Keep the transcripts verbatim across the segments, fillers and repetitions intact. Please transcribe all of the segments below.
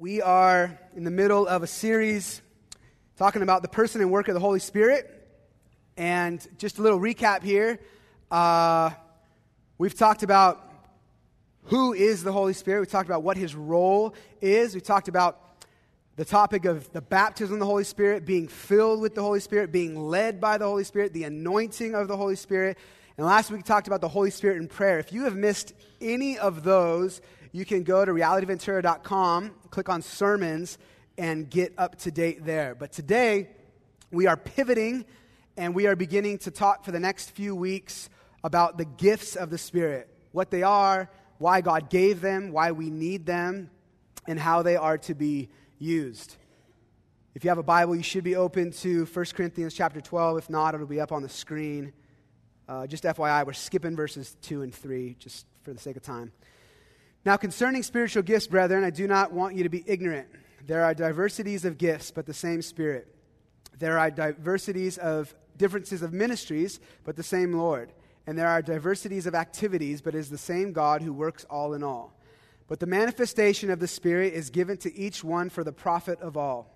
We are in the middle of a series talking about the person and work of the Holy Spirit. And just a little recap here. Uh, we've talked about who is the Holy Spirit. We talked about what his role is. We talked about the topic of the baptism of the Holy Spirit, being filled with the Holy Spirit, being led by the Holy Spirit, the anointing of the Holy Spirit. And last week we talked about the Holy Spirit in prayer. If you have missed any of those, you can go to reality ventura dot com, click on sermons, and get up to date there. But today, we are pivoting, and we are beginning to talk for the next few weeks about the gifts of the Spirit, what they are, why God gave them, why we need them, and how they are to be used. If you have a Bible, you should be open to First Corinthians chapter twelve. If not, it'll be up on the screen. Uh, just F Y I, we're skipping verses two and three, just for the sake of time. Now, concerning spiritual gifts, brethren, I do not want you to be ignorant. There are diversities of gifts, but the same Spirit. There are diversities of differences of ministries, but the same Lord. And there are diversities of activities, but it is the same God who works all in all. But the manifestation of the Spirit is given to each one for the profit of all.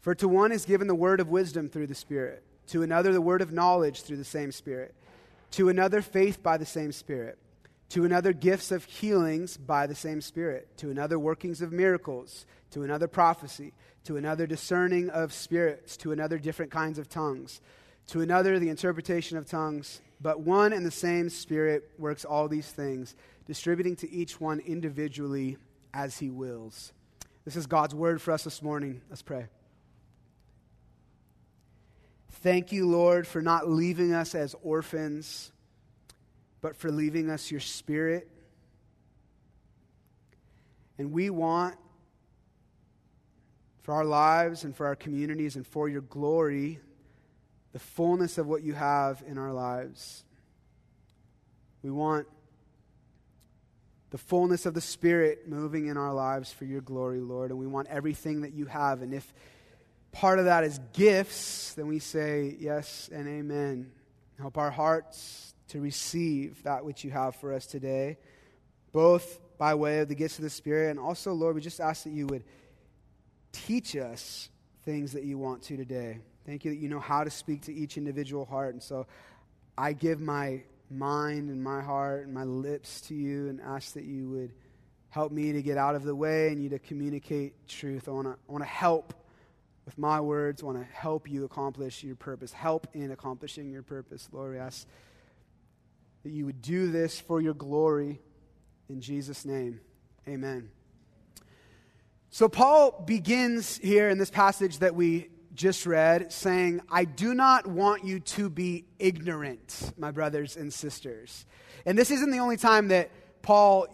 For to one is given the word of wisdom through the Spirit, to another the word of knowledge through the same Spirit, to another faith by the same Spirit, to another gifts of healings by the same Spirit, to another workings of miracles, to another prophecy, to another discerning of spirits, to another different kinds of tongues, to another the interpretation of tongues. But one and the same Spirit works all these things, distributing to each one individually as he wills. This is God's word for us this morning. Let's pray. Thank you, Lord, for not leaving us as orphans, but for leaving us your Spirit. And we want, for our lives and for our communities and for your glory, the fullness of what you have in our lives. We want the fullness of the Spirit moving in our lives for your glory, Lord. And we want everything that you have. And if part of that is gifts, then we say yes and amen. Help our hearts to receive that which you have for us today, both by way of the gifts of the Spirit, and also, Lord, we just ask that you would teach us things that you want to today. Thank you that you know how to speak to each individual heart, and so I give my mind and my heart and my lips to you and ask that you would help me to get out of the way and you to communicate truth. I want to I want to help with my words. I want to help you accomplish your purpose. Help in accomplishing your purpose, Lord. We ask that you would do this for your glory. In Jesus' name, amen. So Paul begins here in this passage that we just read, saying, I do not want you to be ignorant, my brothers and sisters. And this isn't the only time that Paul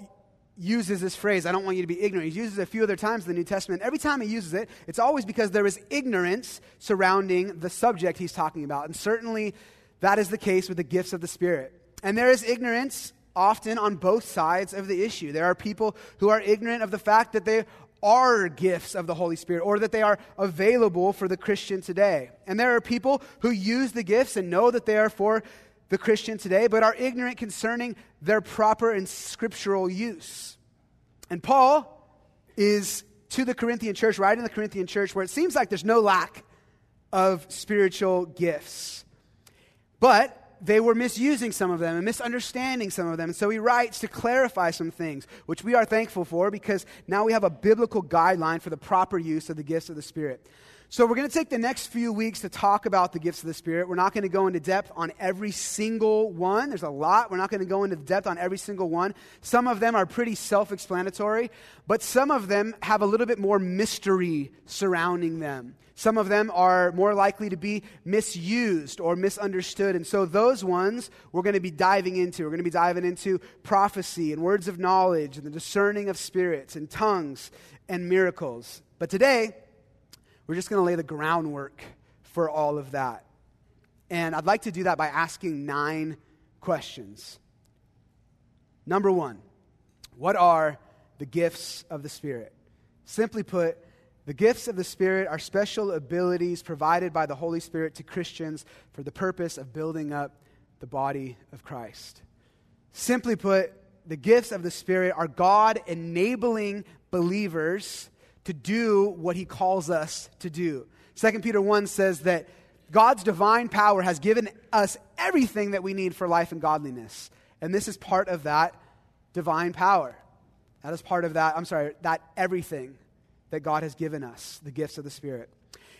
uses this phrase, I don't want you to be ignorant. He uses it a few other times in the New Testament. Every time he uses it, it's always because there is ignorance surrounding the subject he's talking about. And certainly that is the case with the gifts of the Spirit. And there is ignorance often on both sides of the issue. There are people who are ignorant of the fact that they are gifts of the Holy Spirit or that they are available for the Christian today. And there are people who use the gifts and know that they are for the Christian today, but are ignorant concerning their proper and scriptural use. And Paul is to the Corinthian church, right in the Corinthian church, where it seems like there's no lack of spiritual gifts. But they were misusing some of them and misunderstanding some of them. And so he writes to clarify some things, which we are thankful for because now we have a biblical guideline for the proper use of the gifts of the Spirit. So we're going to take the next few weeks to talk about the gifts of the Spirit. We're not going to go into depth on every single one. There's a lot. We're not going to go into depth on every single one. Some of them are pretty self-explanatory, but some of them have a little bit more mystery surrounding them. Some of them are more likely to be misused or misunderstood. And so those ones we're going to be diving into. We're going to be diving into prophecy and words of knowledge and the discerning of spirits and tongues and miracles. But today, we're just going to lay the groundwork for all of that. And I'd like to do that by asking nine questions. Number one, what are the gifts of the Spirit? Simply put, the gifts of the Spirit are special abilities provided by the Holy Spirit to Christians for the purpose of building up the body of Christ. Simply put, the gifts of the Spirit are God enabling believers to do what he calls us to do. Second Peter one says that God's divine power has given us everything that we need for life and godliness. And this is part of that divine power. That is part of that, I'm sorry, that everything that God has given us, the gifts of the Spirit.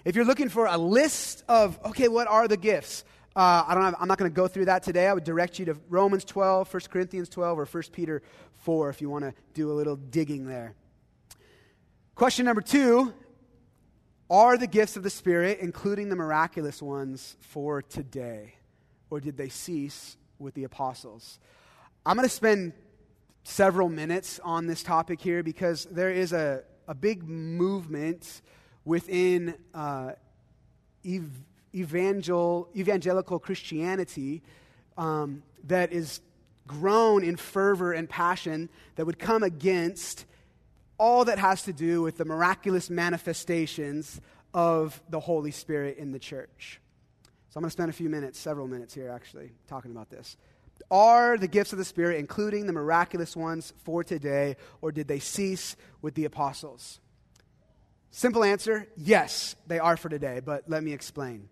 If you're looking for a list of, okay, what are the gifts? Uh, I don't have, I'm not going to go through that today. I would direct you to Romans twelve, First Corinthians twelve, or First Peter four if you want to do a little digging there. Question number two, are the gifts of the Spirit, including the miraculous ones, for today? Or did they cease with the apostles? I'm going to spend several minutes on this topic here because there is a, a big movement within uh, ev- evangel- evangelical Christianity um, that is grown in fervor and passion that would come against all that has to do with the miraculous manifestations of the Holy Spirit in the church. So I'm going to spend a few minutes, several minutes here actually, talking about this. Are the gifts of the Spirit, including the miraculous ones, for today, or did they cease with the apostles? Simple answer, yes, they are for today, but let me explain.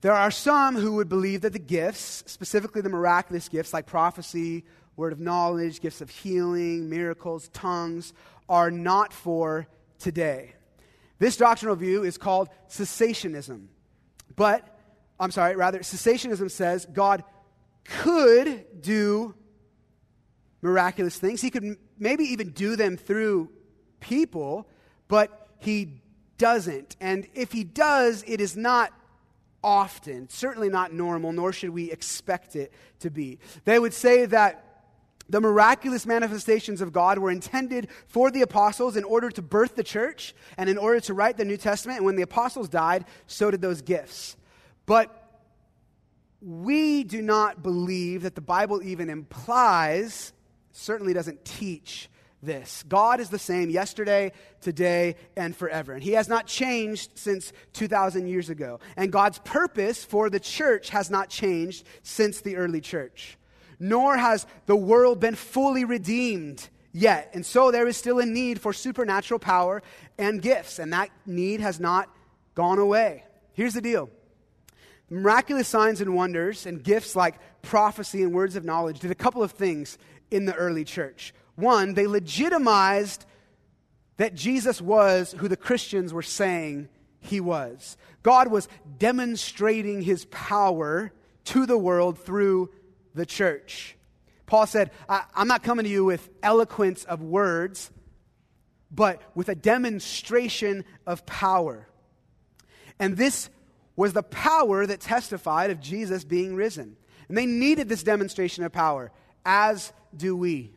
There are some who would believe that the gifts, specifically the miraculous gifts like prophecy, word of knowledge, gifts of healing, miracles, tongues, are not for today. This doctrinal view is called cessationism. But, I'm sorry, rather, cessationism says God could do miraculous things. He could maybe even do them through people, but he doesn't. And if he does, it is not often, certainly not normal, nor should we expect it to be. They would say that the miraculous manifestations of God were intended for the apostles in order to birth the church and in order to write the New Testament. And when the apostles died, so did those gifts. But we do not believe that the Bible even implies, certainly doesn't teach this. God is the same yesterday, today, and forever. And he has not changed since two thousand years ago. And God's purpose for the church has not changed since the early church. Nor has the world been fully redeemed yet. And so there is still a need for supernatural power and gifts. And that need has not gone away. Here's the deal. Miraculous signs and wonders and gifts like prophecy and words of knowledge did a couple of things in the early church. One, they legitimized that Jesus was who the Christians were saying he was. God was demonstrating his power to the world through the church. Paul said, I, I'm not coming to you with eloquence of words, but with a demonstration of power. And this was the power that testified of Jesus being risen. And they needed this demonstration of power, as do we.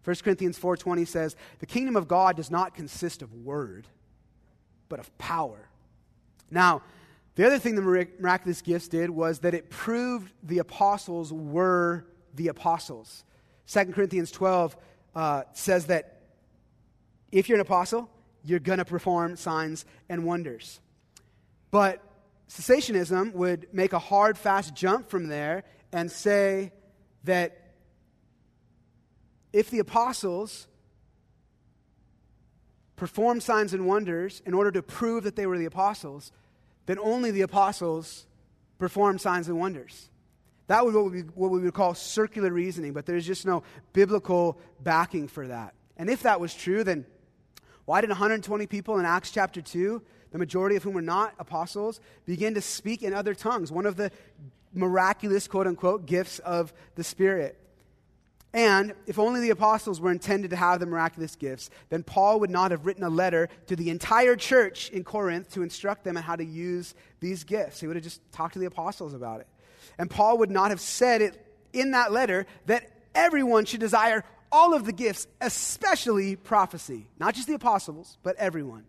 First Corinthians four twenty says, the kingdom of God does not consist of word, but of power. Now, the other thing the miraculous gifts did was that it proved the apostles were the apostles. Second Corinthians twelve uh, says that if you're an apostle, you're going to perform signs and wonders. But cessationism would make a hard, fast jump from there and say that if the apostles performed signs and wonders in order to prove that they were the apostles, then only the apostles performed signs and wonders. That would be what we would call circular reasoning, but there's just no biblical backing for that. And if that was true, then why did one hundred twenty people in Acts chapter two, the majority of whom were not apostles, begin to speak in other tongues, one of the miraculous, quote-unquote, gifts of the Spirit? And if only the apostles were intended to have the miraculous gifts, then Paul would not have written a letter to the entire church in Corinth to instruct them on how to use these gifts. He would have just talked to the apostles about it. And Paul would not have said it in that letter that everyone should desire all of the gifts, especially prophecy. Not just the apostles, but everyone.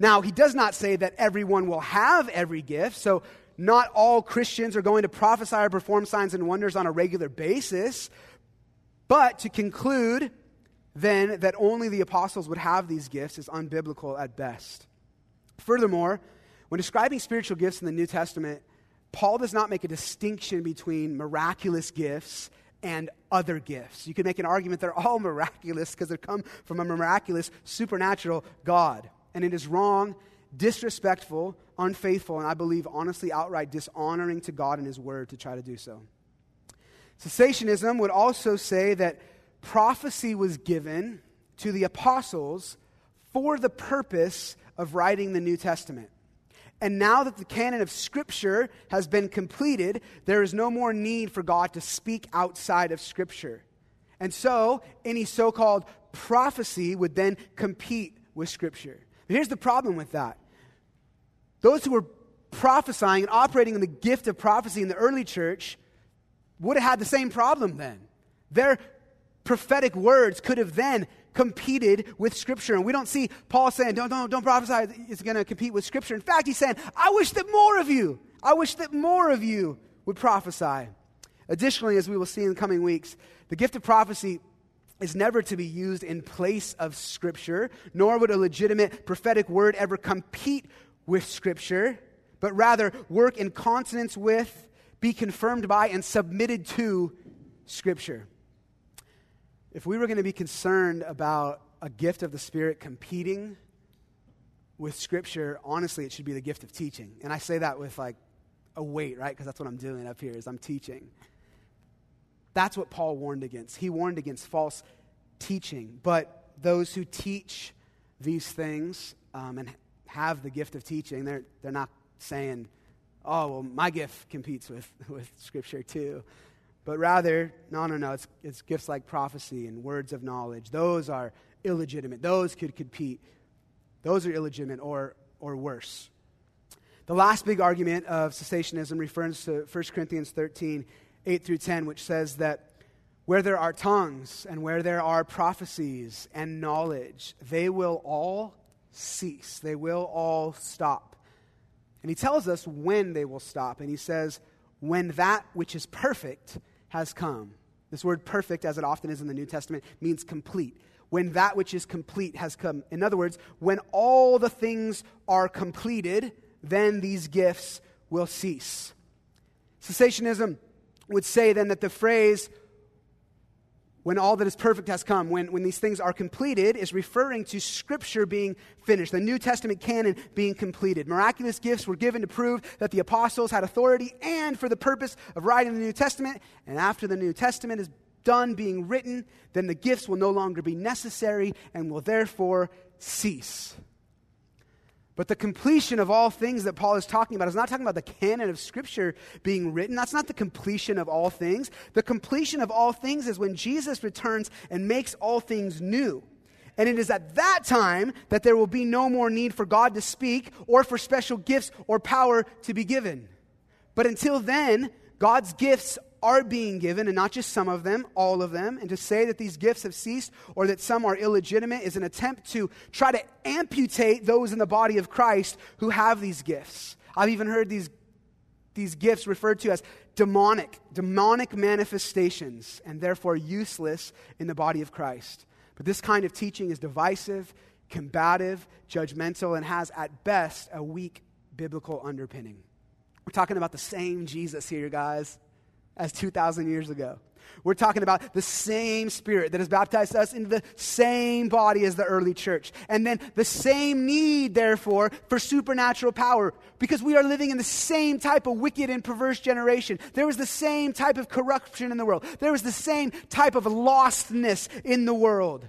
Now, he does not say that everyone will have every gift, so not all Christians are going to prophesy or perform signs and wonders on a regular basis, but to conclude, then, that only the apostles would have these gifts is unbiblical at best. Furthermore, when describing spiritual gifts in the New Testament, Paul does not make a distinction between miraculous gifts and other gifts. You could make an argument they're all miraculous because they come from a miraculous, supernatural God. And it is wrong, disrespectful, unfaithful, and I believe honestly outright dishonoring to God and His Word to try to do so. Cessationism would also say that prophecy was given to the apostles for the purpose of writing the New Testament. And now that the canon of Scripture has been completed, there is no more need for God to speak outside of Scripture. And so, any so-called prophecy would then compete with Scripture. But here's the problem with that. Those who were prophesying and operating in the gift of prophecy in the early church would have had the same problem then. Their prophetic words could have then competed with Scripture. And we don't see Paul saying, don't, don't, don't prophesy, it's going to compete with Scripture. In fact, he's saying, I wish that more of you, I wish that more of you would prophesy. Additionally, as we will see in the coming weeks, the gift of prophecy is never to be used in place of Scripture, nor would a legitimate prophetic word ever compete with Scripture, but rather work in consonance with, be confirmed by, and submitted to Scripture. If we were going to be concerned about a gift of the Spirit competing with Scripture, honestly, it should be the gift of teaching. And I say that with like a weight, right? Because that's what I'm doing up here is I'm teaching. That's what Paul warned against. He warned against false teaching. But those who teach these things um, and have the gift of teaching, they're they're not saying, oh, well, my gift competes with, with Scripture too. But rather, no, no, no, it's, it's gifts like prophecy and words of knowledge. Those are illegitimate. Those could compete. Those are illegitimate or or worse. The last big argument of cessationism refers to First Corinthians thirteen, eight through ten, which says that where there are tongues and where there are prophecies and knowledge, they will all cease. They will all stop. And he tells us when they will stop. And he says, when that which is perfect has come. This word perfect, as it often is in the New Testament, means complete. When that which is complete has come. In other words, when all the things are completed, then these gifts will cease. Cessationism would say then that the phrase, when all that is perfect has come, when, when these things are completed, is referring to Scripture being finished, the New Testament canon being completed. Miraculous gifts were given to prove that the apostles had authority and for the purpose of writing the New Testament. And after the New Testament is done being written, then the gifts will no longer be necessary and will therefore cease. But the completion of all things that Paul is talking about is not talking about the canon of Scripture being written. That's not the completion of all things. The completion of all things is when Jesus returns and makes all things new. And it is at that time that there will be no more need for God to speak or for special gifts or power to be given. But until then, God's gifts are being given, and not just some of them, all of them. And to say that these gifts have ceased or that some are illegitimate is an attempt to try to amputate those in the body of Christ who have these gifts. I've even heard these, these gifts referred to as demonic, demonic manifestations, and therefore useless in the body of Christ. But this kind of teaching is divisive, combative, judgmental, and has at best a weak biblical underpinning. We're talking about the same Jesus here, guys, as two thousand years ago. We're talking about the same Spirit that has baptized us into the same body as the early church. And then the same need, therefore, for supernatural power, because we are living in the same type of wicked and perverse generation. There was the same type of corruption in the world. There was the same type of lostness in the world.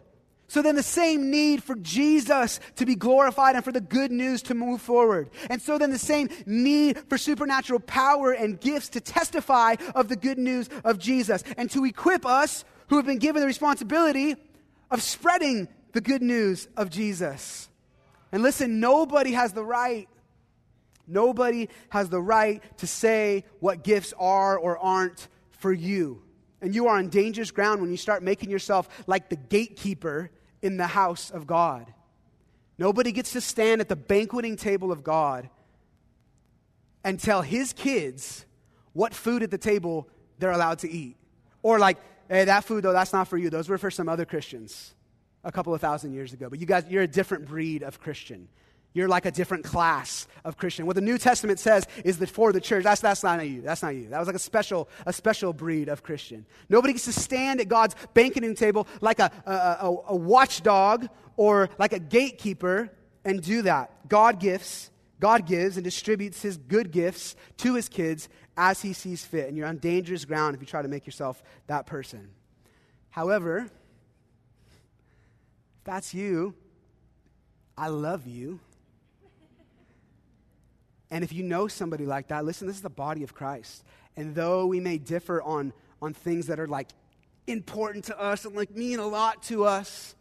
So then the same need for Jesus to be glorified and for the good news to move forward. And so then the same need for supernatural power and gifts to testify of the good news of Jesus and to equip us who have been given the responsibility of spreading the good news of Jesus. And listen, nobody has the right, nobody has the right to say what gifts are or aren't for you. And you are on dangerous ground when you start making yourself like the gatekeeper in the house of God. Nobody gets to stand at the banqueting table of God and tell his kids what food at the table they're allowed to eat. Or like, hey, that food, though, that's not for you. Those were for some other Christians a couple of thousand years ago. But you guys, you're a different breed of Christian. You're like a different class of Christian. What the New Testament says is that for the church, that's that's not you. That's not you. That was like a special, a special breed of Christian. Nobody gets to stand at God's banqueting table like a, a, a, a watchdog or like a gatekeeper and do that. God gifts, God gives and distributes his good gifts to his kids as he sees fit. And you're on dangerous ground if you try to make yourself that person. However, if that's you, I love you. And if you know somebody like that, listen, this is the body of Christ. And though we may differ on, on things that are like important to us and like mean a lot to us,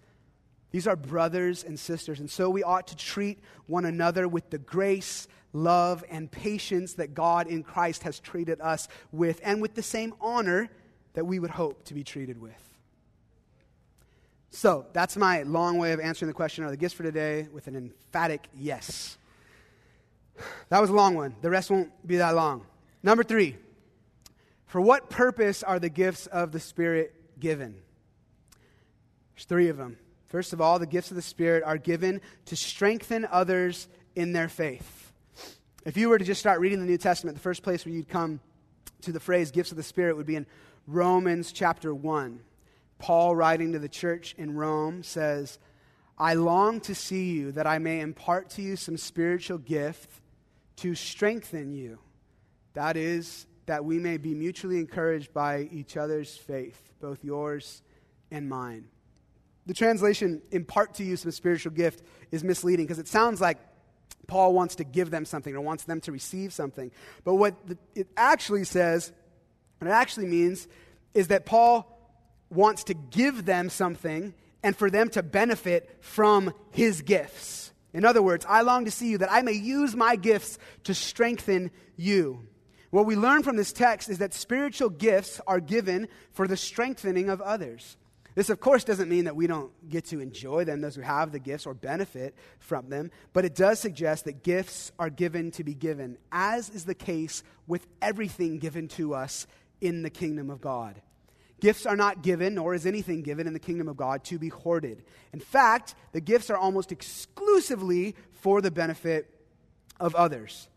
these are brothers and sisters. And so we ought to treat one another with the grace, love, and patience that God in Christ has treated us with, and with the same honor that we would hope to be treated with. So that's my long way of answering the question, are the gifts for today, with an emphatic yes. That was a long one. The rest won't be that long. Number three, for what purpose are the gifts of the Spirit given? There's three of them. First of all, the gifts of the Spirit are given to strengthen others in their faith. If you were to just start reading the New Testament, the first place where you'd come to the phrase gifts of the Spirit would be in Romans chapter one. Paul, writing to the church in Rome, says, I long to see you that I may impart to you some spiritual gift to strengthen you. That is, that we may be mutually encouraged by each other's faith, both yours and mine. The translation, impart to you some spiritual gift, is misleading because it sounds like Paul wants to give them something or wants them to receive something. But what the, it actually says, what it actually means, is that Paul wants to give them something and for them to benefit from his gifts. In other words, I long to see you that I may use my gifts to strengthen you. What we learn from this text is that spiritual gifts are given for the strengthening of others. This, of course, doesn't mean that we don't get to enjoy them, those who have the gifts, or benefit from them, but it does suggest that gifts are given to be given, as is the case with everything given to us in the kingdom of God. Gifts are not given, nor is anything given in the kingdom of God, to be hoarded. In fact, the gifts are almost exclusively for the benefit of others.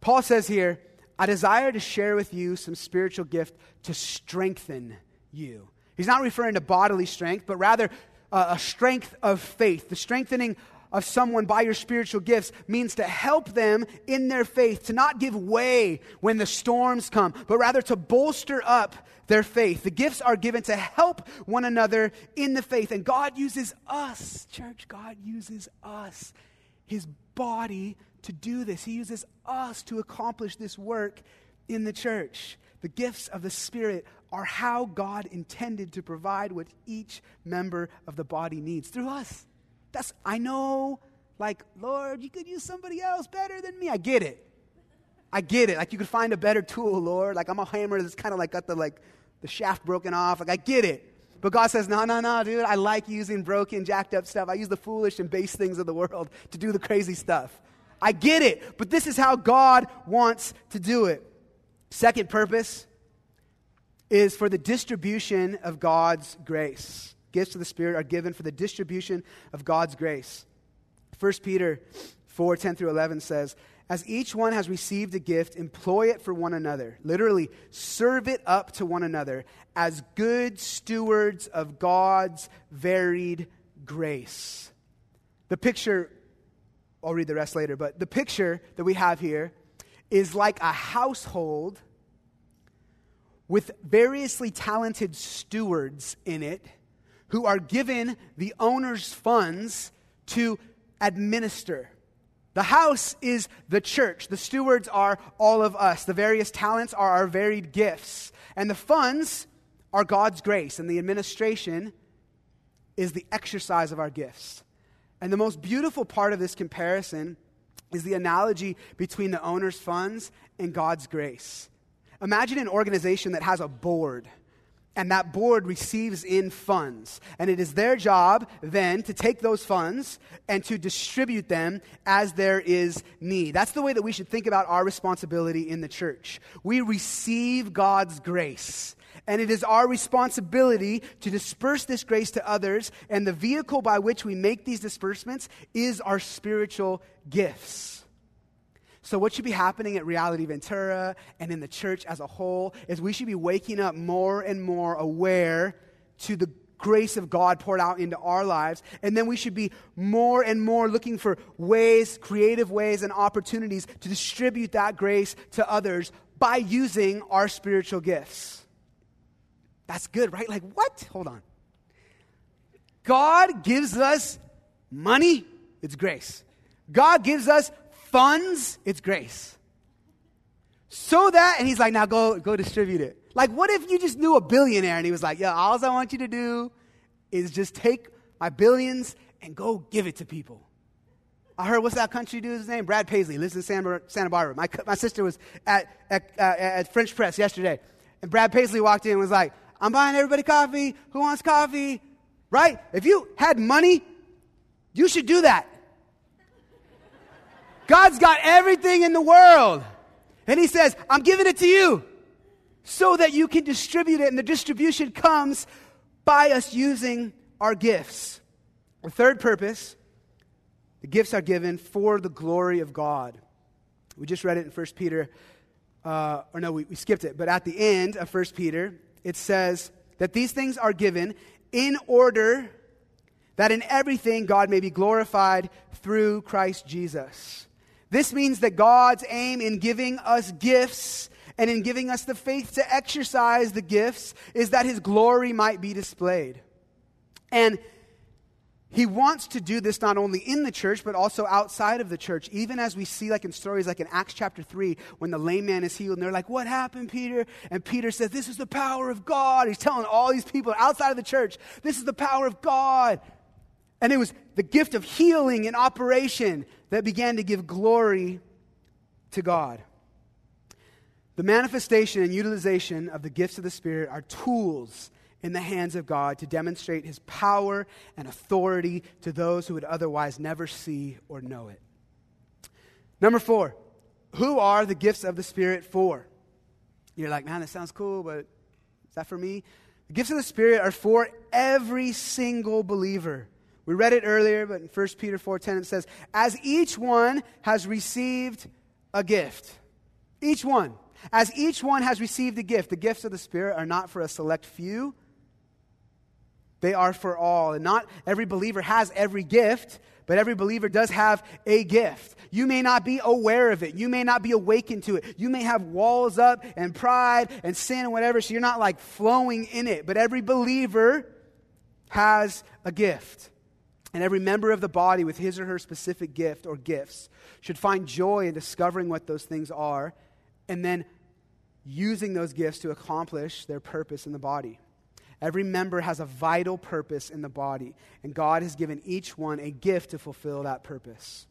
Paul says here, I desire to share with you some spiritual gift to strengthen you. He's not referring to bodily strength, but rather uh, a strength of faith. The strengthening of someone by your spiritual gifts means to help them in their faith, to not give way when the storms come, but rather to bolster up their faith. The gifts are given to help one another in the faith. And God uses us, church, God uses us, his body, to do this. He uses us to accomplish this work in the church. The gifts of the Spirit are how God intended to provide what each member of the body needs through us. That's, I know, like, Lord, you could use somebody else better than me. I get it. I get it. Like, you could find a better tool, Lord. Like, I'm a hammer that's kind of like got the, like, the shaft broken off. Like, I get it. But God says, no, no, no, dude. I like using broken, jacked up stuff. I use the foolish and base things of the world to do the crazy stuff. I get it. But this is how God wants to do it. Second purpose is for the distribution of God's grace. Gifts of the Spirit are given for the distribution of God's grace. First Peter four, ten through eleven says, as each one has received a gift, employ it for one another. Literally, serve it up to one another as good stewards of God's varied grace. The picture, I'll read the rest later, but the picture that we have here is like a household with variously talented stewards in it, who are given the owner's funds to administer. The house is the church. The stewards are all of us. The various talents are our varied gifts. And the funds are God's grace. And the administration is the exercise of our gifts. And the most beautiful part of this comparison is the analogy between the owner's funds and God's grace. Imagine an organization that has a board. And that board receives in funds. And it is their job then to take those funds and to distribute them as there is need. That's the way that we should think about our responsibility in the church. We receive God's grace. And it is our responsibility to disperse this grace to others. And the vehicle by which we make these disbursements is our spiritual gifts. So what should be happening at Reality Ventura and in the church as a whole is we should be waking up more and more aware to the grace of God poured out into our lives. And then we should be more and more looking for ways, creative ways and opportunities to distribute that grace to others by using our spiritual gifts. That's good, right? Like what? Hold on. God gives us money, it's grace. God gives us funds, it's grace. So that, and he's like, now go, go distribute it. Like, what if you just knew a billionaire and he was like, yo, all I want you to do is just take my billions and go give it to people. I heard, what's that country dude's name? Brad Paisley, lives in Santa Barbara. My, my sister was at, at, uh, at French Press yesterday, and Brad Paisley walked in and was like, I'm buying everybody coffee. Who wants coffee? Right? If you had money, you should do that. God's got everything in the world. And he says, I'm giving it to you so that you can distribute it. And the distribution comes by us using our gifts. The third purpose, the gifts are given for the glory of God. We just read it in First Peter, uh, or no, we, we skipped it. But at the end of First Peter, it says that these things are given in order that in everything God may be glorified through Christ Jesus. This means that God's aim in giving us gifts and in giving us the faith to exercise the gifts is that his glory might be displayed. And he wants to do this not only in the church, but also outside of the church. Even as we see like in stories like in Acts chapter three, when the lame man is healed and they're like, what happened, Peter? And Peter says, this is the power of God. He's telling all these people outside of the church, this is the power of God. And it was the gift of healing and operation that began to give glory to God. The manifestation and utilization of the gifts of the Spirit are tools in the hands of God to demonstrate his power and authority to those who would otherwise never see or know it. Number four, who are the gifts of the Spirit for? You're like, man, that sounds cool, but is that for me? The gifts of the Spirit are for every single believer. We read it earlier, but in First Peter four ten it says, as each one has received a gift. Each one. As each one has received a gift. The gifts of the Spirit are not for a select few. They are for all. And not every believer has every gift, but every believer does have a gift. You may not be aware of it. You may not be awakened to it. You may have walls up and pride and sin and whatever, so you're not like flowing in it. But every believer has a gift. And every member of the body with his or her specific gift or gifts should find joy in discovering what those things are and then using those gifts to accomplish their purpose in the body. Every member has a vital purpose in the body, and God has given each one a gift to fulfill that purpose.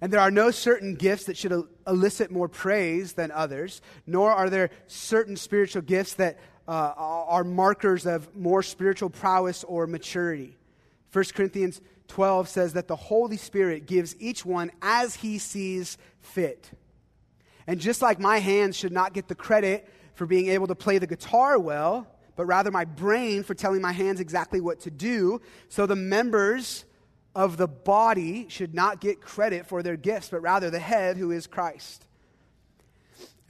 And there are no certain gifts that should elicit more praise than others, nor are there certain spiritual gifts that uh, are markers of more spiritual prowess or maturity. First Corinthians twelve says that the Holy Spirit gives each one as he sees fit. And just like my hands should not get the credit for being able to play the guitar well, but rather my brain for telling my hands exactly what to do, so the members of the body should not get credit for their gifts, but rather the head who is Christ.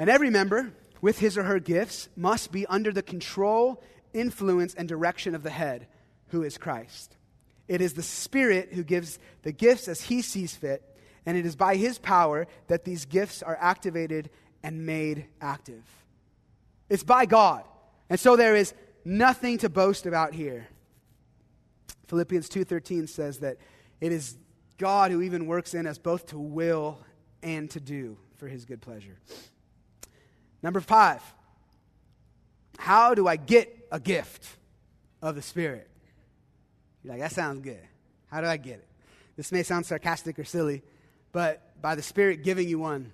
And every member with his or her gifts must be under the control, influence, and direction of the head who is Christ. It is the Spirit who gives the gifts as he sees fit, and it is by his power that these gifts are activated and made active. It's by God. And so there is nothing to boast about here. Philippians two thirteen says that it is God who even works in us both to will and to do for his good pleasure. Number five, how do I get a gift of the Spirit? You're like, that sounds good. How do I get it? This may sound sarcastic or silly, but by the Spirit giving you one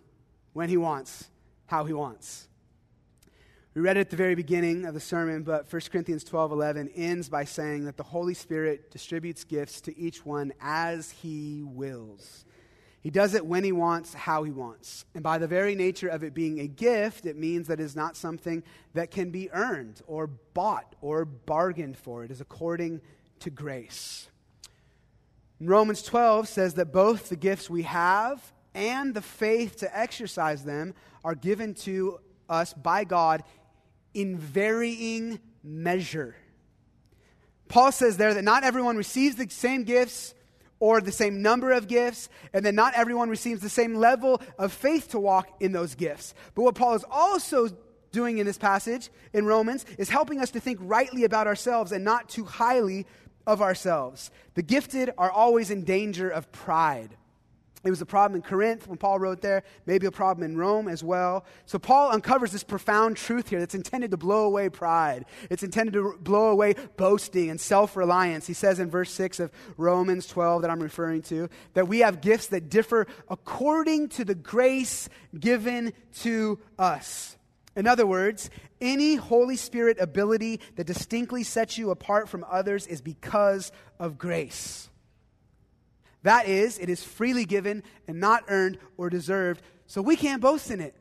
when he wants, how he wants. We read it at the very beginning of the sermon, but First Corinthians twelve eleven ends by saying that the Holy Spirit distributes gifts to each one as he wills. He does it when he wants, how he wants. And by the very nature of it being a gift, it means that it is not something that can be earned or bought or bargained for. It is according to grace. Romans twelve says that both the gifts we have and the faith to exercise them are given to us by God in varying measure. Paul says there that not everyone receives the same gifts or the same number of gifts, and that not everyone receives the same level of faith to walk in those gifts. But what Paul is also doing in this passage in Romans is helping us to think rightly about ourselves and not too highly of ourselves. The gifted are always in danger of pride. It was a problem in Corinth when Paul wrote there, maybe a problem in Rome as well. So Paul uncovers this profound truth here that's intended to blow away pride. It's intended to blow away boasting and self-reliance. He says in verse six of Romans twelve that I'm referring to, that we have gifts that differ according to the grace given to us. In other words, any Holy Spirit ability that distinctly sets you apart from others is because of grace. That is, it is freely given and not earned or deserved, so we can't boast in it.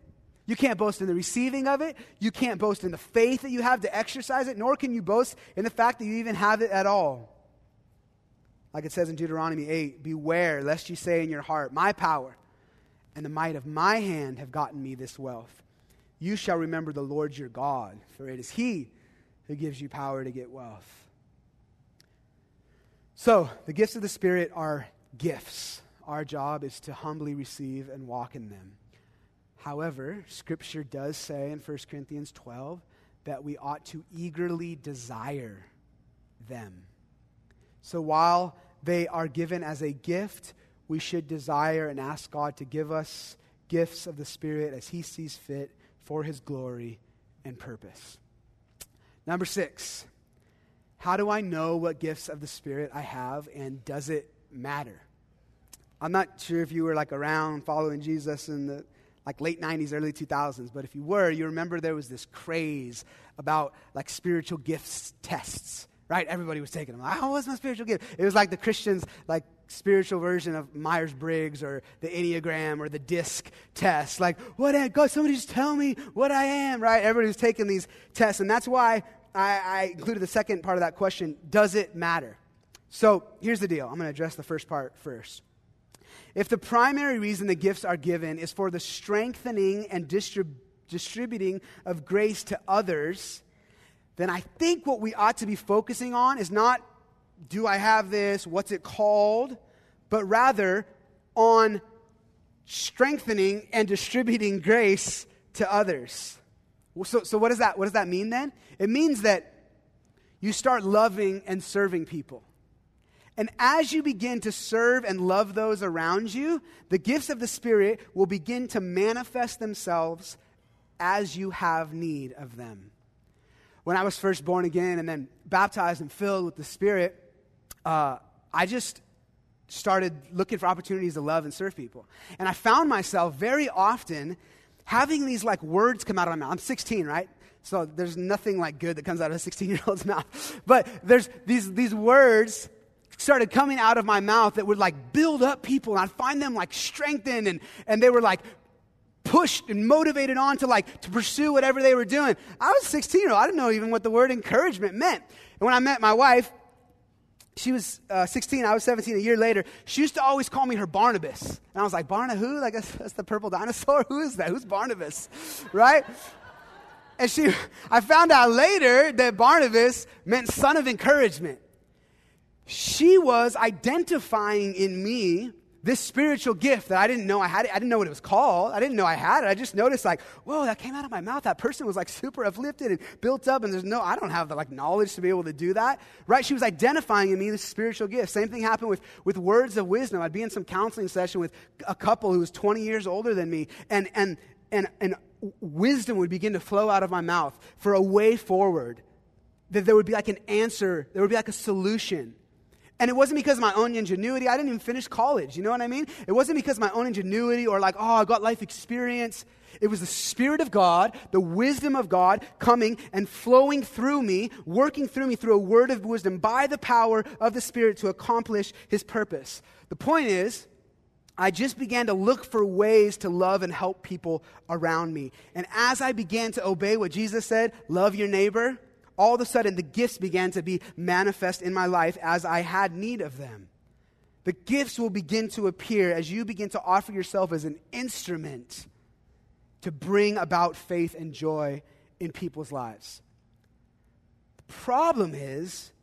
You can't boast in the receiving of it. You can't boast in the faith that you have to exercise it, nor can you boast in the fact that you even have it at all. Like it says in Deuteronomy eight, beware lest you say in your heart, my power and the might of my hand have gotten me this wealth. You shall remember the Lord your God, for it is he who gives you power to get wealth. So, the gifts of the Spirit are gifts. Our job is to humbly receive and walk in them. However, Scripture does say in First Corinthians twelve that we ought to eagerly desire them. So while they are given as a gift, we should desire and ask God to give us gifts of the Spirit as he sees fit for his glory and purpose. Number six, how do I know what gifts of the Spirit I have, and does it matter? I'm not sure if you were like around following Jesus in the like late nineties, early two thousands, but if you were, you remember there was this craze about like spiritual gifts tests, right? Everybody was taking them. Like, oh, what's my spiritual gift? It was like the Christians' like spiritual version of Myers-Briggs or the Enneagram or the DISC test. Like, what? I, God, somebody just tell me what I am, right? Everybody was taking these tests, and that's why I, I included the second part of that question: does it matter? So here's the deal. I'm going to address the first part first. If the primary reason the gifts are given is for the strengthening and distrib- distributing of grace to others, then I think what we ought to be focusing on is not, do I have this, what's it called, but rather on strengthening and distributing grace to others. So, so what does that, what does that mean then? It means that you start loving and serving people. And as you begin to serve and love those around you, the gifts of the Spirit will begin to manifest themselves as you have need of them. When I was first born again and then baptized and filled with the Spirit, uh, I just started looking for opportunities to love and serve people. And I found myself very often having these like words come out of my mouth. I'm sixteen, right? So there's nothing like good that comes out of a sixteen-year-old's mouth. But there's these these words started coming out of my mouth that would like build up people, and I'd find them like strengthened, and, and they were like pushed and motivated on to like to pursue whatever they were doing. I was a sixteen-year-old. I didn't know even what the word encouragement meant. And when I met my wife, she was uh, sixteen, I was seventeen, a year later. She used to always call me her Barnabas. And I was like, Barna who? Like, that's, that's the purple dinosaur? Who is that? Who's Barnabas? Right? And she, I found out later that Barnabas meant son of encouragement. She was identifying in me this spiritual gift that I didn't know I had. It. I didn't know what it was called. I didn't know I had it. I just noticed like, whoa, that came out of my mouth. That person was like super uplifted and built up, and there's no, I don't have the like knowledge to be able to do that, right? She was identifying in me this spiritual gift. Same thing happened with, with words of wisdom. I'd be in some counseling session with a couple who was twenty years older than me, and and and and wisdom would begin to flow out of my mouth for a way forward, that there would be like an answer, there would be like a solution. And it wasn't because of my own ingenuity. I didn't even finish college. You know what I mean? It wasn't because of my own ingenuity or like, oh, I got life experience. It was the Spirit of God, the wisdom of God coming and flowing through me, working through me through a word of wisdom by the power of the Spirit to accomplish His purpose. The point is, I just began to look for ways to love and help people around me. And as I began to obey what Jesus said, love your neighbor, all of a sudden the gifts began to be manifest in my life as I had need of them. The gifts will begin to appear as you begin to offer yourself as an instrument to bring about faith and joy in people's lives. The problem is,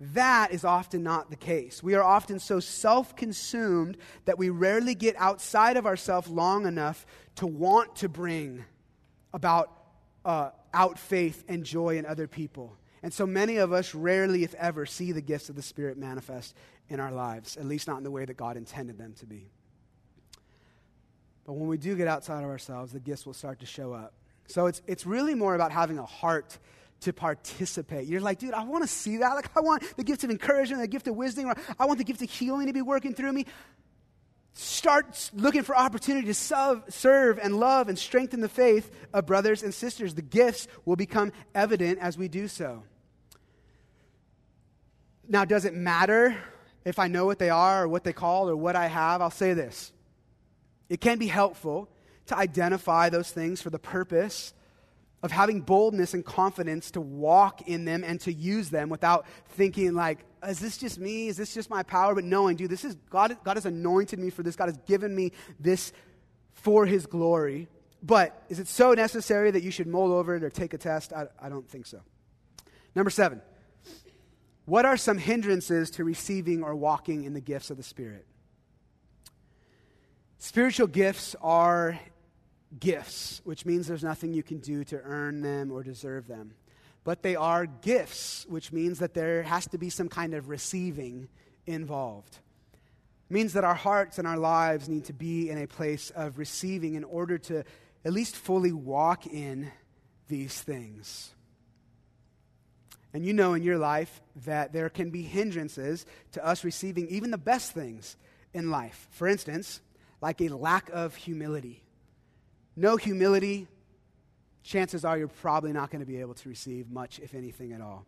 that is often not the case. We are often so self-consumed that we rarely get outside of ourselves long enough to want to bring about uh, out faith and joy in other people. And so many of us rarely, if ever, see the gifts of the Spirit manifest in our lives, at least not in the way that God intended them to be. But when we do get outside of ourselves, the gifts will start to show up. So it's it's really more about having a heart to participate. You're like, dude, I want to see that. Like, I want the gift of encouragement, the gift of wisdom. I want the gift of healing to be working through me. Start looking for opportunity to sub, serve and love and strengthen the faith of brothers and sisters. The gifts will become evident as we do so. Now, does it matter if I know what they are or what they call or what I have? I'll say this. It can be helpful to identify those things for the purpose of having boldness and confidence to walk in them and to use them without thinking like, is this just me? Is this just my power? But knowing, dude, this is God, God has anointed me for this. God has given me this for His glory. But is it so necessary that you should mull over it or take a test? I, I don't think so. Number seven, what are some hindrances to receiving or walking in the gifts of the Spirit? Spiritual gifts are gifts, which means there's nothing you can do to earn them or deserve them. But they are gifts, which means that there has to be some kind of receiving involved. It means that our hearts and our lives need to be in a place of receiving in order to at least fully walk in these things. And you know in your life that there can be hindrances to us receiving even the best things in life. For instance, like a lack of humility. No humility, chances are you're probably not going to be able to receive much, if anything at all.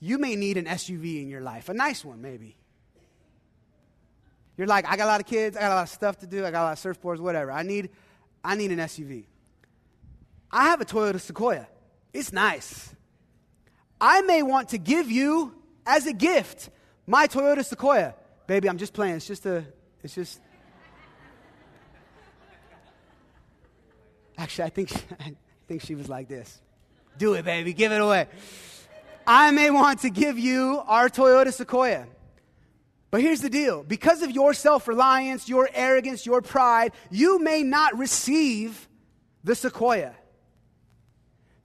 You may need an S U V in your life, a nice one maybe. You're like, I got a lot of kids, I got a lot of stuff to do, I got a lot of surfboards, whatever. I need, I need an S U V. I have a Toyota Sequoia. It's nice. I may want to give you as a gift my Toyota Sequoia. Baby, I'm just playing. It's just a, it's just... Actually, I think she, I think she was like this. Do it, baby. Give it away. I may want to give you our Toyota Sequoia. But here's the deal. Because of your self-reliance, your arrogance, your pride, you may not receive the Sequoia.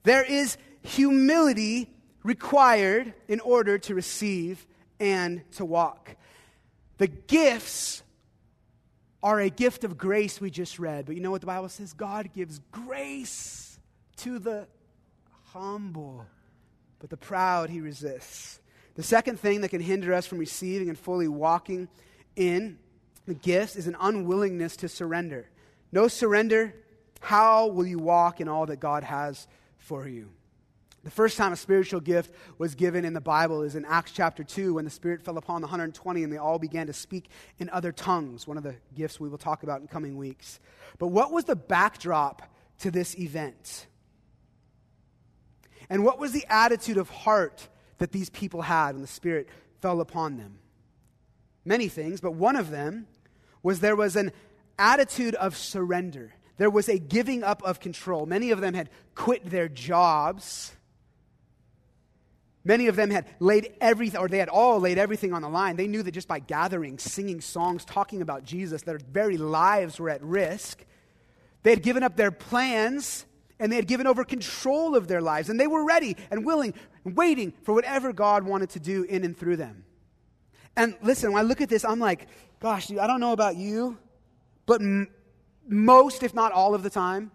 There is humility required in order to receive and to walk. The gifts are a gift of grace we just read. But you know what the Bible says? God gives grace to the humble, but the proud He resists. The second thing that can hinder us from receiving and fully walking in the gifts is an unwillingness to surrender. No surrender, how will you walk in all that God has for you? The first time a spiritual gift was given in the Bible is in Acts chapter two when the Spirit fell upon the one hundred twenty and they all began to speak in other tongues, one of the gifts we will talk about in coming weeks. But what was the backdrop to this event? And what was the attitude of heart that these people had when the Spirit fell upon them? Many things, but one of them was there was an attitude of surrender. There was a giving up of control. Many of them had quit their jobs. Many of them had laid everything, or they had all laid everything on the line. They knew that just by gathering, singing songs, talking about Jesus, their very lives were at risk. They had given up their plans, and they had given over control of their lives, and they were ready and willing and waiting for whatever God wanted to do in and through them. And listen, when I look at this, I'm like, gosh, dude, I don't know about you, but m- most, if not all of the time,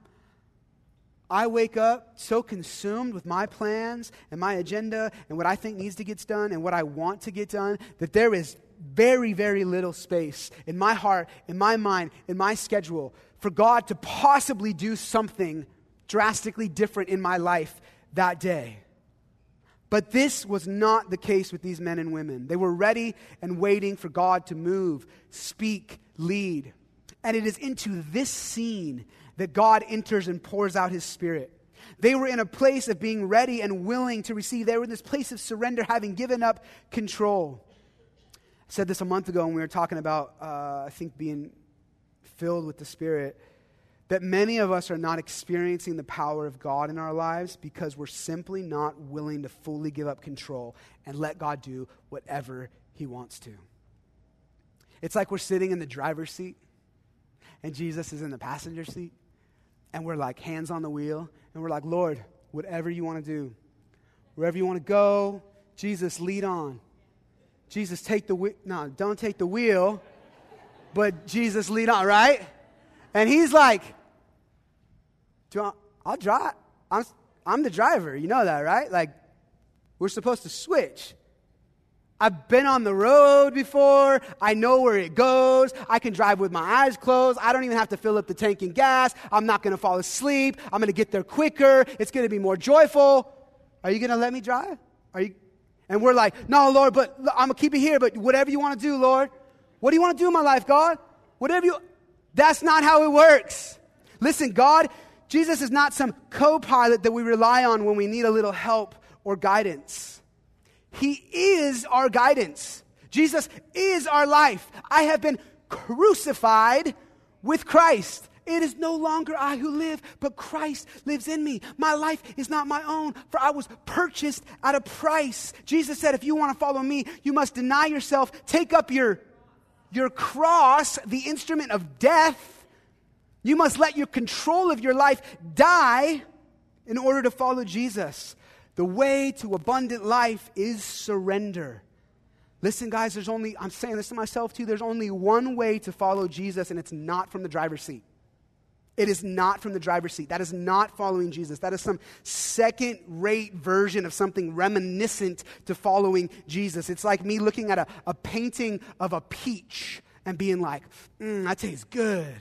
I wake up so consumed with my plans and my agenda and what I think needs to get done and what I want to get done that there is very, very little space in my heart, in my mind, in my schedule for God to possibly do something drastically different in my life that day. But this was not the case with these men and women. They were ready and waiting for God to move, speak, lead. And it is into this scene that God enters and pours out his Spirit. They were in a place of being ready and willing to receive. They were in this place of surrender, having given up control. I said this a month ago when we were talking about, uh, I think, being filled with the Spirit, that many of us are not experiencing the power of God in our lives because we're simply not willing to fully give up control and let God do whatever he wants to. It's like we're sitting in the driver's seat and Jesus is in the passenger seat, and we're like hands on the wheel, and we're like, Lord, whatever you want to do, wherever you want to go, Jesus, lead on. Jesus, take the wheel. No, don't take the wheel, but Jesus, lead on, right? And he's like, do I, I'll drive. I'm, I'm the driver. You know that, right? Like, we're supposed to switch. I've been on the road before. I know where it goes. I can drive with my eyes closed. I don't even have to fill up the tank and gas. I'm not going to fall asleep. I'm going to get there quicker. It's going to be more joyful. Are you going to let me drive? Are you? And we're like, no, Lord, but I'm going to keep it here, but whatever you want to do, Lord. What do you want to do in my life, God? Whatever you... That's not how it works. Listen, God, Jesus is not some co-pilot that we rely on when we need a little help or guidance. He is our guidance. Jesus is our life. I have been crucified with Christ. It is no longer I who live, but Christ lives in me. My life is not my own, for I was purchased at a price. Jesus said, if you want to follow me, you must deny yourself, take up your, your cross, the instrument of death. You must let your control of your life die in order to follow Jesus. The way to abundant life is surrender. Listen, guys, there's only, I'm saying this to myself too, there's only one way to follow Jesus, and it's not from the driver's seat. It is not from the driver's seat. That is not following Jesus. That is some second-rate version of something reminiscent to following Jesus. It's like me looking at a, a painting of a peach and being like, mm, that tastes good.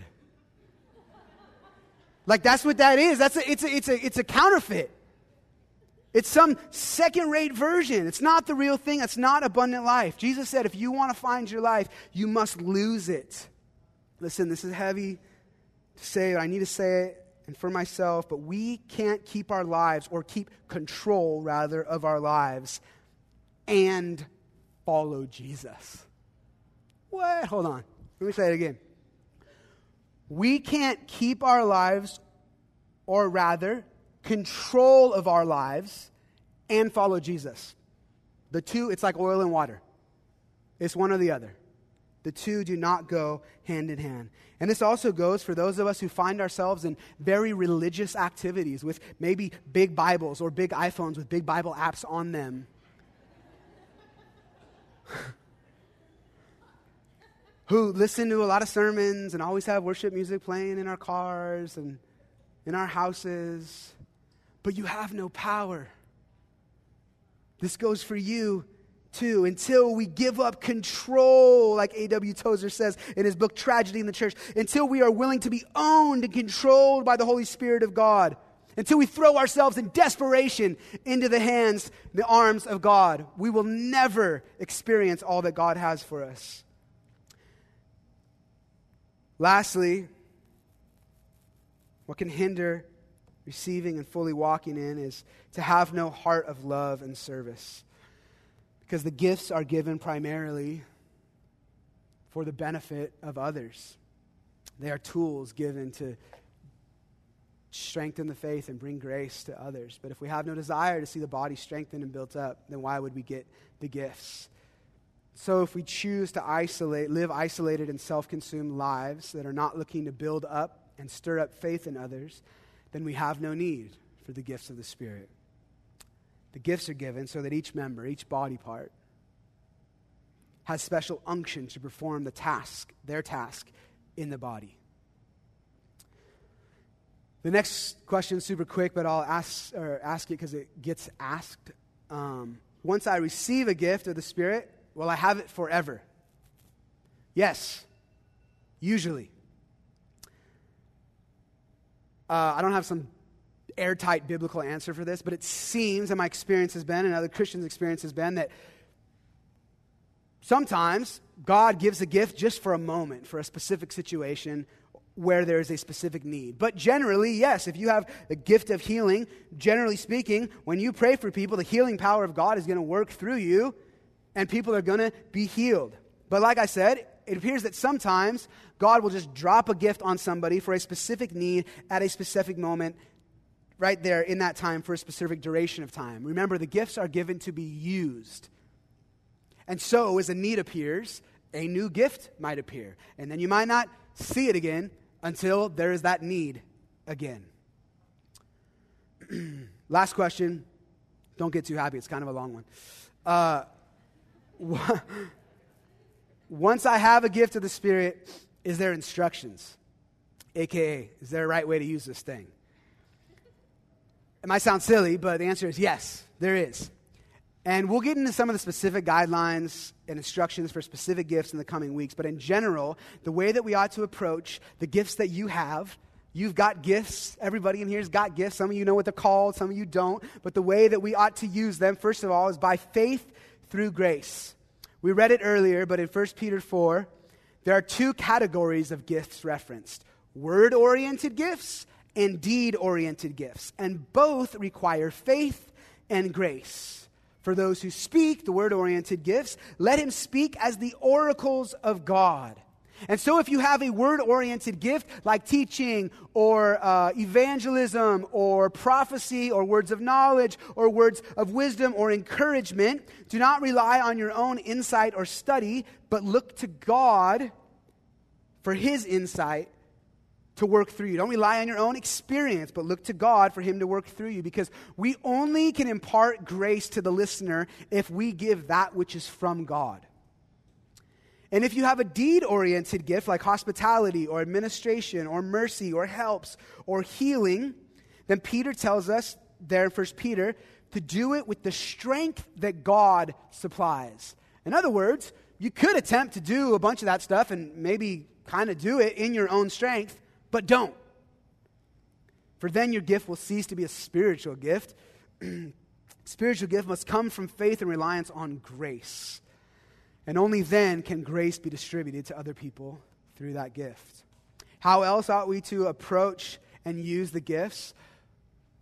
Like, that's what that is. That's a, it's, a, it's, a, it's a counterfeit. It's some second-rate version. It's not the real thing. It's not abundant life. Jesus said, if you want to find your life, you must lose it. Listen, this is heavy to say. I need to say it, and for myself, but we can't keep our lives, or keep control, rather, of our lives and follow Jesus. What? Hold on. Let me say it again. We can't keep our lives, or rather... control of our lives and follow Jesus. The two, it's like oil and water. It's one or the other. The two do not go hand in hand. And this also goes for those of us who find ourselves in very religious activities with maybe big Bibles or big iPhones with big Bible apps on them. Who listen to a lot of sermons and always have worship music playing in our cars and in our houses. But you have no power. This goes for you, too, until we give up control, like A W Tozer says in his book, Tragedy in the Church, until we are willing to be owned and controlled by the Holy Spirit of God, until we throw ourselves in desperation into the hands, the arms of God. We will never experience all that God has for us. Lastly, what can hinder receiving and fully walking in is to have no heart of love and service, because the gifts are given primarily for the benefit of others. They are tools given to strengthen the faith and bring grace to others. But if we have no desire to see the body strengthened and built up, then why would we get the gifts? So if we choose to isolate, live isolated and self-consumed lives that are not looking to build up and stir up faith in others, then we have no need for the gifts of the Spirit. The gifts are given so that each member, each body part, has special unction to perform the task, their task in the body. The next question, super quick, but I'll ask or ask it because it gets asked. Um, once I receive a gift of the Spirit, will I have it forever? Yes, usually. Uh, I don't have some airtight biblical answer for this, but it seems, and my experience has been, and other Christians' experience has been, that sometimes God gives a gift just for a moment, for a specific situation where there is a specific need. But generally, yes, if you have the gift of healing, generally speaking, when you pray for people, the healing power of God is going to work through you, and people are going to be healed. But like I said, it appears that sometimes God will just drop a gift on somebody for a specific need at a specific moment, right there in that time, for a specific duration of time. Remember, the gifts are given to be used. And so, as a need appears, a new gift might appear. And then you might not see it again until there is that need again. Last question. Don't get too happy. It's kind of a long one. Uh, wh- Once I have a gift of the Spirit, is there instructions? A K A, is there a right way to use this thing? It might sound silly, but the answer is yes, there is. And we'll get into some of the specific guidelines and instructions for specific gifts in the coming weeks. But in general, the way that we ought to approach the gifts that you have, you've got gifts. Everybody in here has got gifts. Some of you know what they're called. Some of you don't. But the way that we ought to use them, first of all, is by faith through grace. We read it earlier, but in First Peter four, there are two categories of gifts referenced: word-oriented gifts and deed-oriented gifts. And both require faith and grace. For those who speak, the word-oriented gifts, let him speak as the oracles of God. And so if you have a word-oriented gift like teaching or uh, evangelism or prophecy or words of knowledge or words of wisdom or encouragement, do not rely on your own insight or study, but look to God for his insight to work through you. Don't rely on your own experience, but look to God for him to work through you, because we only can impart grace to the listener if we give that which is from God. And if you have a deed-oriented gift like hospitality or administration or mercy or helps or healing, then Peter tells us there in First Peter to do it with the strength that God supplies. In other words, you could attempt to do a bunch of that stuff and maybe kind of do it in your own strength, but don't. For then your gift will cease to be a spiritual gift. Spiritual gift must come from faith and reliance on grace. And only then can grace be distributed to other people through that gift. How else ought we to approach and use the gifts?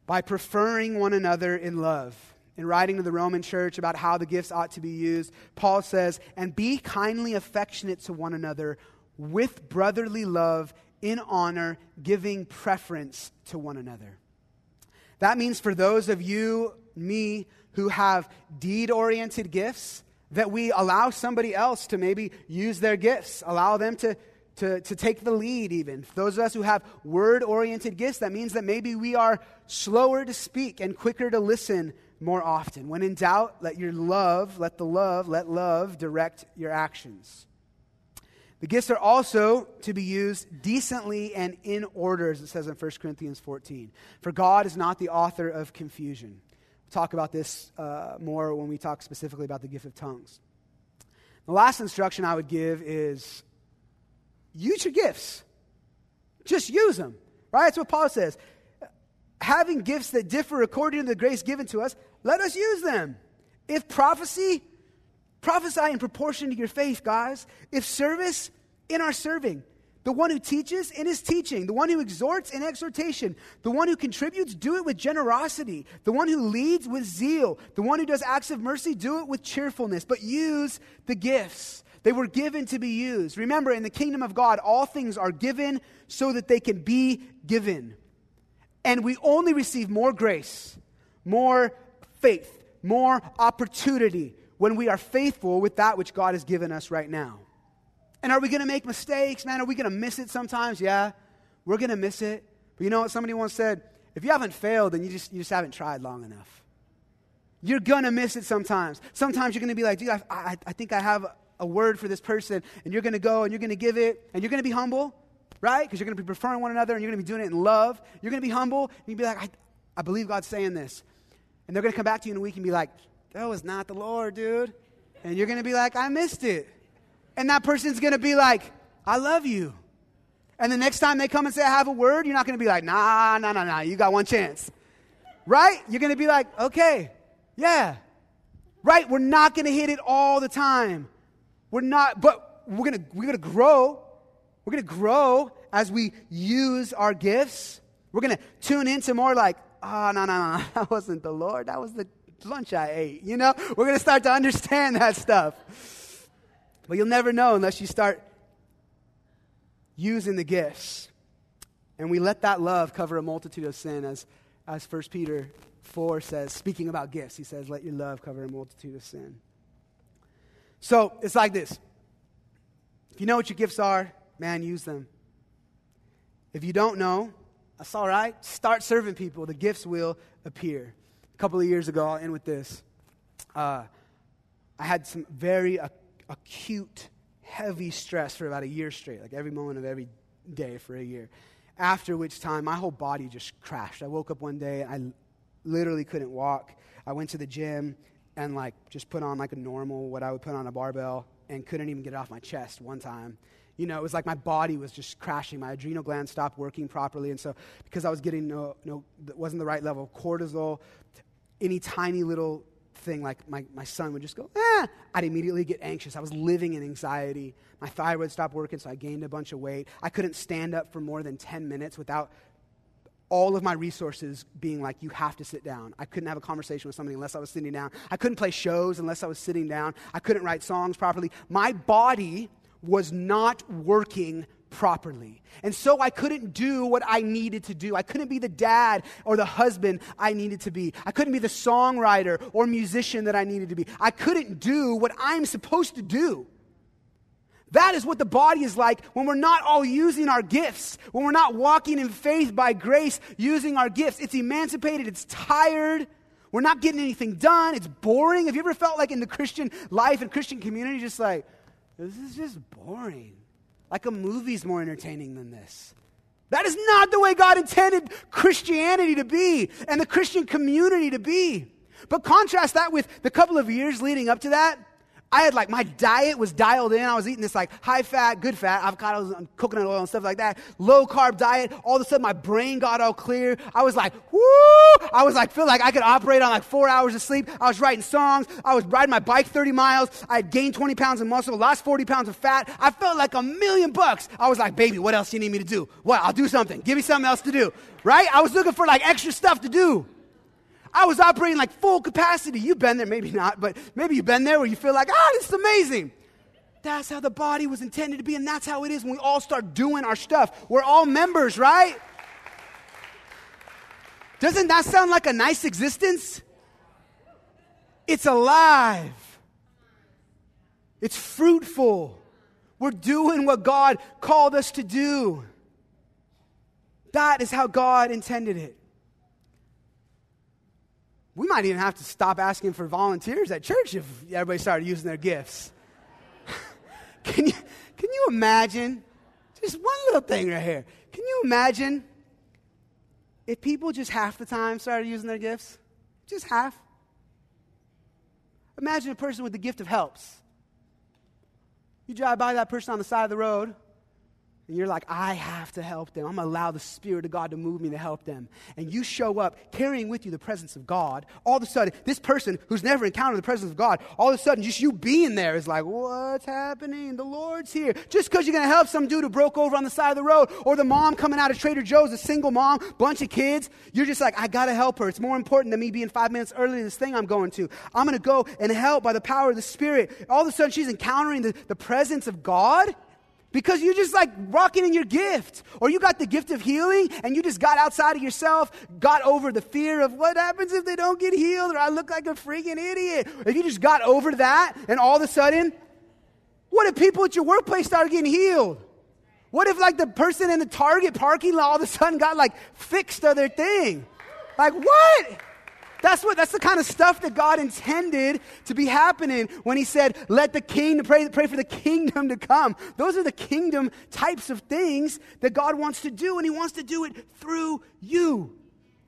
By preferring one another in love. In writing to the Roman church about how the gifts ought to be used, Paul says, "And be kindly affectionate to one another with brotherly love, in honor, giving preference to one another." That means for those of you, me, who have deed-oriented gifts, that we allow somebody else to maybe use their gifts, allow them to, to, to take the lead even. For those of us who have word-oriented gifts, that means that maybe we are slower to speak and quicker to listen more often. When in doubt, let your love, let the love, let love direct your actions. The gifts are also to be used decently and in order, as it says in First Corinthians fourteen. For God is not the author of confusion. We'll talk about this uh, more when we talk specifically about the gift of tongues. The last instruction I would give is use your gifts. Just use them, right? That's what Paul says. Having gifts that differ according to the grace given to us, let us use them. If prophecy, prophesy in proportion to your faith, guys. If service, in our serving. The one who teaches, in his teaching. The one who exhorts, in exhortation. The one who contributes, do it with generosity. The one who leads, with zeal. The one who does acts of mercy, do it with cheerfulness. But use the gifts. They were given to be used. Remember, in the kingdom of God, all things are given so that they can be given. And we only receive more grace, more faith, more opportunity when we are faithful with that which God has given us right now. And are we going to make mistakes, man? Are we going to miss it sometimes? Yeah, we're going to miss it. But you know what somebody once said? If you haven't failed, then you just you just haven't tried long enough. You're going to miss it sometimes. Sometimes you're going to be like, dude, I, I, I think I have a word for this person. And you're going to go and you're going to give it. And you're going to be humble. right? Because you're going to be preferring one another and you're going to be doing it in love. You're going to be humble. And you'll be like, I, I believe God's saying this. And they're going to come back to you in a week and be like, that was not the Lord, dude. And you're going to be like, I missed it. And that person's going to be like, I love you. And the next time they come and say, I have a word, you're not going to be like, nah, nah, nah, nah, you got one chance. Right? You're going to be like, okay, yeah. Right? We're not going to hit it all the time. We're not, but we're going to we're going to grow. We're going to grow as we use our gifts. We're going to tune into more like, oh, no, no, no, that wasn't the Lord. That was the lunch I ate, you know? We're going to start to understand that stuff. But you'll never know unless you start using the gifts. And we let that love cover a multitude of sin, as as First Peter four says, speaking about gifts. He says, let your love cover a multitude of sin. So it's like this. If you know what your gifts are, man, use them. If you don't know, that's all right. Start serving people. The gifts will appear. A couple of years ago, I'll end with this. Uh, I had some very ac- acute, heavy stress for about a year straight, like every moment of every day for a year, after which time my whole body just crashed. I woke up one day, I l- literally couldn't walk. I went to the gym and like just put on like a normal, what I would put on a barbell, and couldn't even get it off my chest one time. You know, it was like my body was just crashing. My adrenal gland stopped working properly. And so because I was getting no, no, it wasn't the right level of cortisol, any tiny little thing, like my, my son would just go, ah, I'd immediately get anxious. I was living in anxiety. My thyroid stopped working, so I gained a bunch of weight. I couldn't stand up for more than ten minutes without all of my resources being like, you have to sit down. I couldn't have a conversation with somebody unless I was sitting down. I couldn't play shows unless I was sitting down. I couldn't write songs properly. My body was not working properly. And so I couldn't do what I needed to do. I couldn't be the dad or the husband I needed to be. I couldn't be the songwriter or musician that I needed to be. I couldn't do what I'm supposed to do. That is what the body is like when we're not all using our gifts, when we're not walking in faith by grace, using our gifts. It's emancipated. It's tired. We're not getting anything done. It's boring. Have you ever felt like in the Christian life and Christian community, just like, this is just boring. Like a movie's more entertaining than this. That is not the way God intended Christianity to be and the Christian community to be. But contrast that with the couple of years leading up to that. I had like, my diet was dialed in. I was eating this like high fat, good fat, avocados and coconut oil and stuff like that. Low carb diet. All of a sudden my brain got all clear. I was like, whoo! I was like, feel like I could operate on like four hours of sleep. I was writing songs. I was riding my bike thirty miles. I had gained twenty pounds of muscle, lost forty pounds of fat. I felt like a million bucks. I was like, baby, what else you need me to do? Well, I'll do something. Give me something else to do. Right? I was looking for like extra stuff to do. I was operating like full capacity. You've been there, maybe not, but maybe you've been there where you feel like, ah, this is amazing. That's how the body was intended to be, and that's how it is when we all start doing our stuff. We're all members, right? Doesn't that sound like a nice existence? It's alive. It's fruitful. We're doing what God called us to do. That is how God intended it. We might even have to stop asking for volunteers at church if everybody started using their gifts. Can you can you imagine? Just one little thing right here. Can you imagine if people just half the time started using their gifts? Just half. Imagine a person with the gift of helps. You drive by that person on the side of the road, and you're like, I have to help them. I'm going to allow the Spirit of God to move me to help them. And you show up carrying with you the presence of God. All of a sudden, this person who's never encountered the presence of God, all of a sudden, just you being there is like, what's happening? The Lord's here. Just because you're going to help some dude who broke over on the side of the road, or the mom coming out of Trader Joe's, a single mom, bunch of kids, you're just like, I got to help her. It's more important than me being five minutes early to this thing I'm going to. I'm going to go and help by the power of the Spirit. All of a sudden, she's encountering the, the presence of God. Because you're just like rocking in your gift. Or you got the gift of healing and you just got outside of yourself, got over the fear of what happens if they don't get healed, or I look like a freaking idiot. If you just got over that, and all of a sudden, what if people at your workplace started getting healed? What if like the person in the Target parking lot all of a sudden got like fixed of their thing? Like what? That's what. That's the kind of stuff that God intended to be happening when he said, let the kingdom, pray, pray for the kingdom to come. Those are the kingdom types of things that God wants to do, and he wants to do it through you.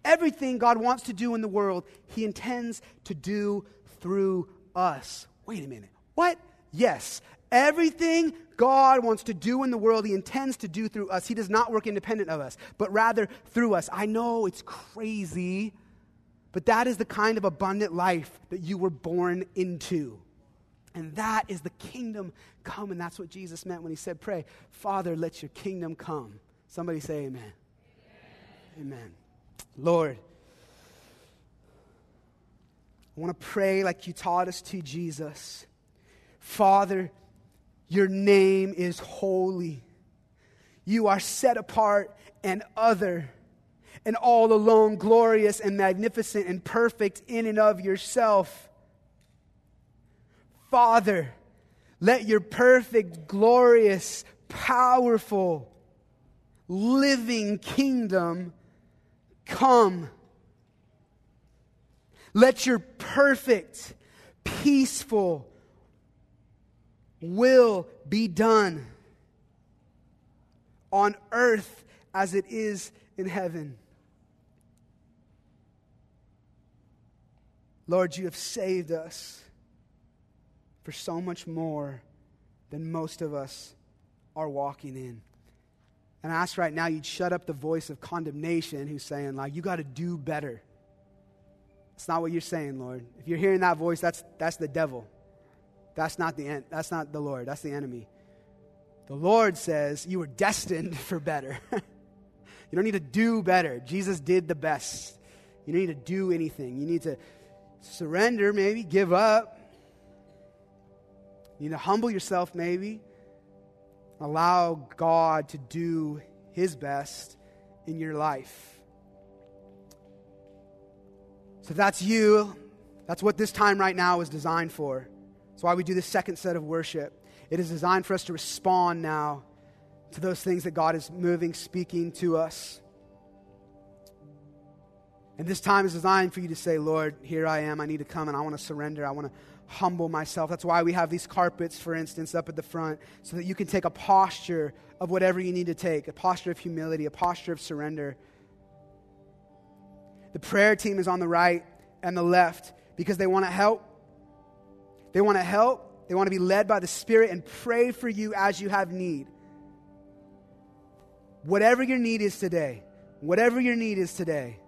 Everything God wants to do in the world, he intends to do through us. Wait a minute. What? Yes. Everything God wants to do in the world, he intends to do through us. He does not work independent of us, but rather through us. I know it's crazy, but that is the kind of abundant life that you were born into. And that is the kingdom come. And that's what Jesus meant when he said, pray, Father, let your kingdom come. Somebody say amen. Amen. Amen. Lord, I want to pray like you taught us to, Jesus. Father, your name is holy. You are set apart and other and all alone, glorious and magnificent and perfect in and of yourself. Father, let your perfect, glorious, powerful, living kingdom come. Let your perfect, peaceful will be done on earth as it is in heaven. Lord, you have saved us for so much more than most of us are walking in. And I ask right now you'd shut up the voice of condemnation who's saying, like, you got to do better. That's not what you're saying, Lord. If you're hearing that voice, that's that's the devil. That's not the en- that's not the Lord. That's the enemy. The Lord says you were destined for better. You don't need to do better. Jesus did the best. You don't need to do anything. You need to surrender, maybe give up. You need to humble yourself, maybe. Allow God to do his best in your life. So if that's you, that's what this time right now is designed for. That's why we do this second set of worship. It is designed for us to respond now to those things that God is moving, speaking to us. And this time is designed for you to say, Lord, here I am. I need to come and I want to surrender. I want to humble myself. That's why we have these carpets, for instance, up at the front, so that you can take a posture of whatever you need to take, a posture of humility, a posture of surrender. The prayer team is on the right and the left because they want to help. They want to help. They want to be led by the Spirit and pray for you as you have need. Whatever your need is today, whatever your need is today,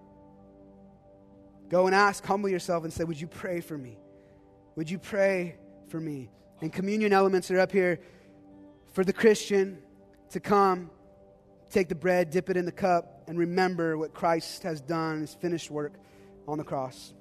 go and ask, humble yourself and say, would you pray for me? Would you pray for me? And communion elements are up here for the Christian to come, take the bread, dip it in the cup, and remember what Christ has done, his finished work on the cross.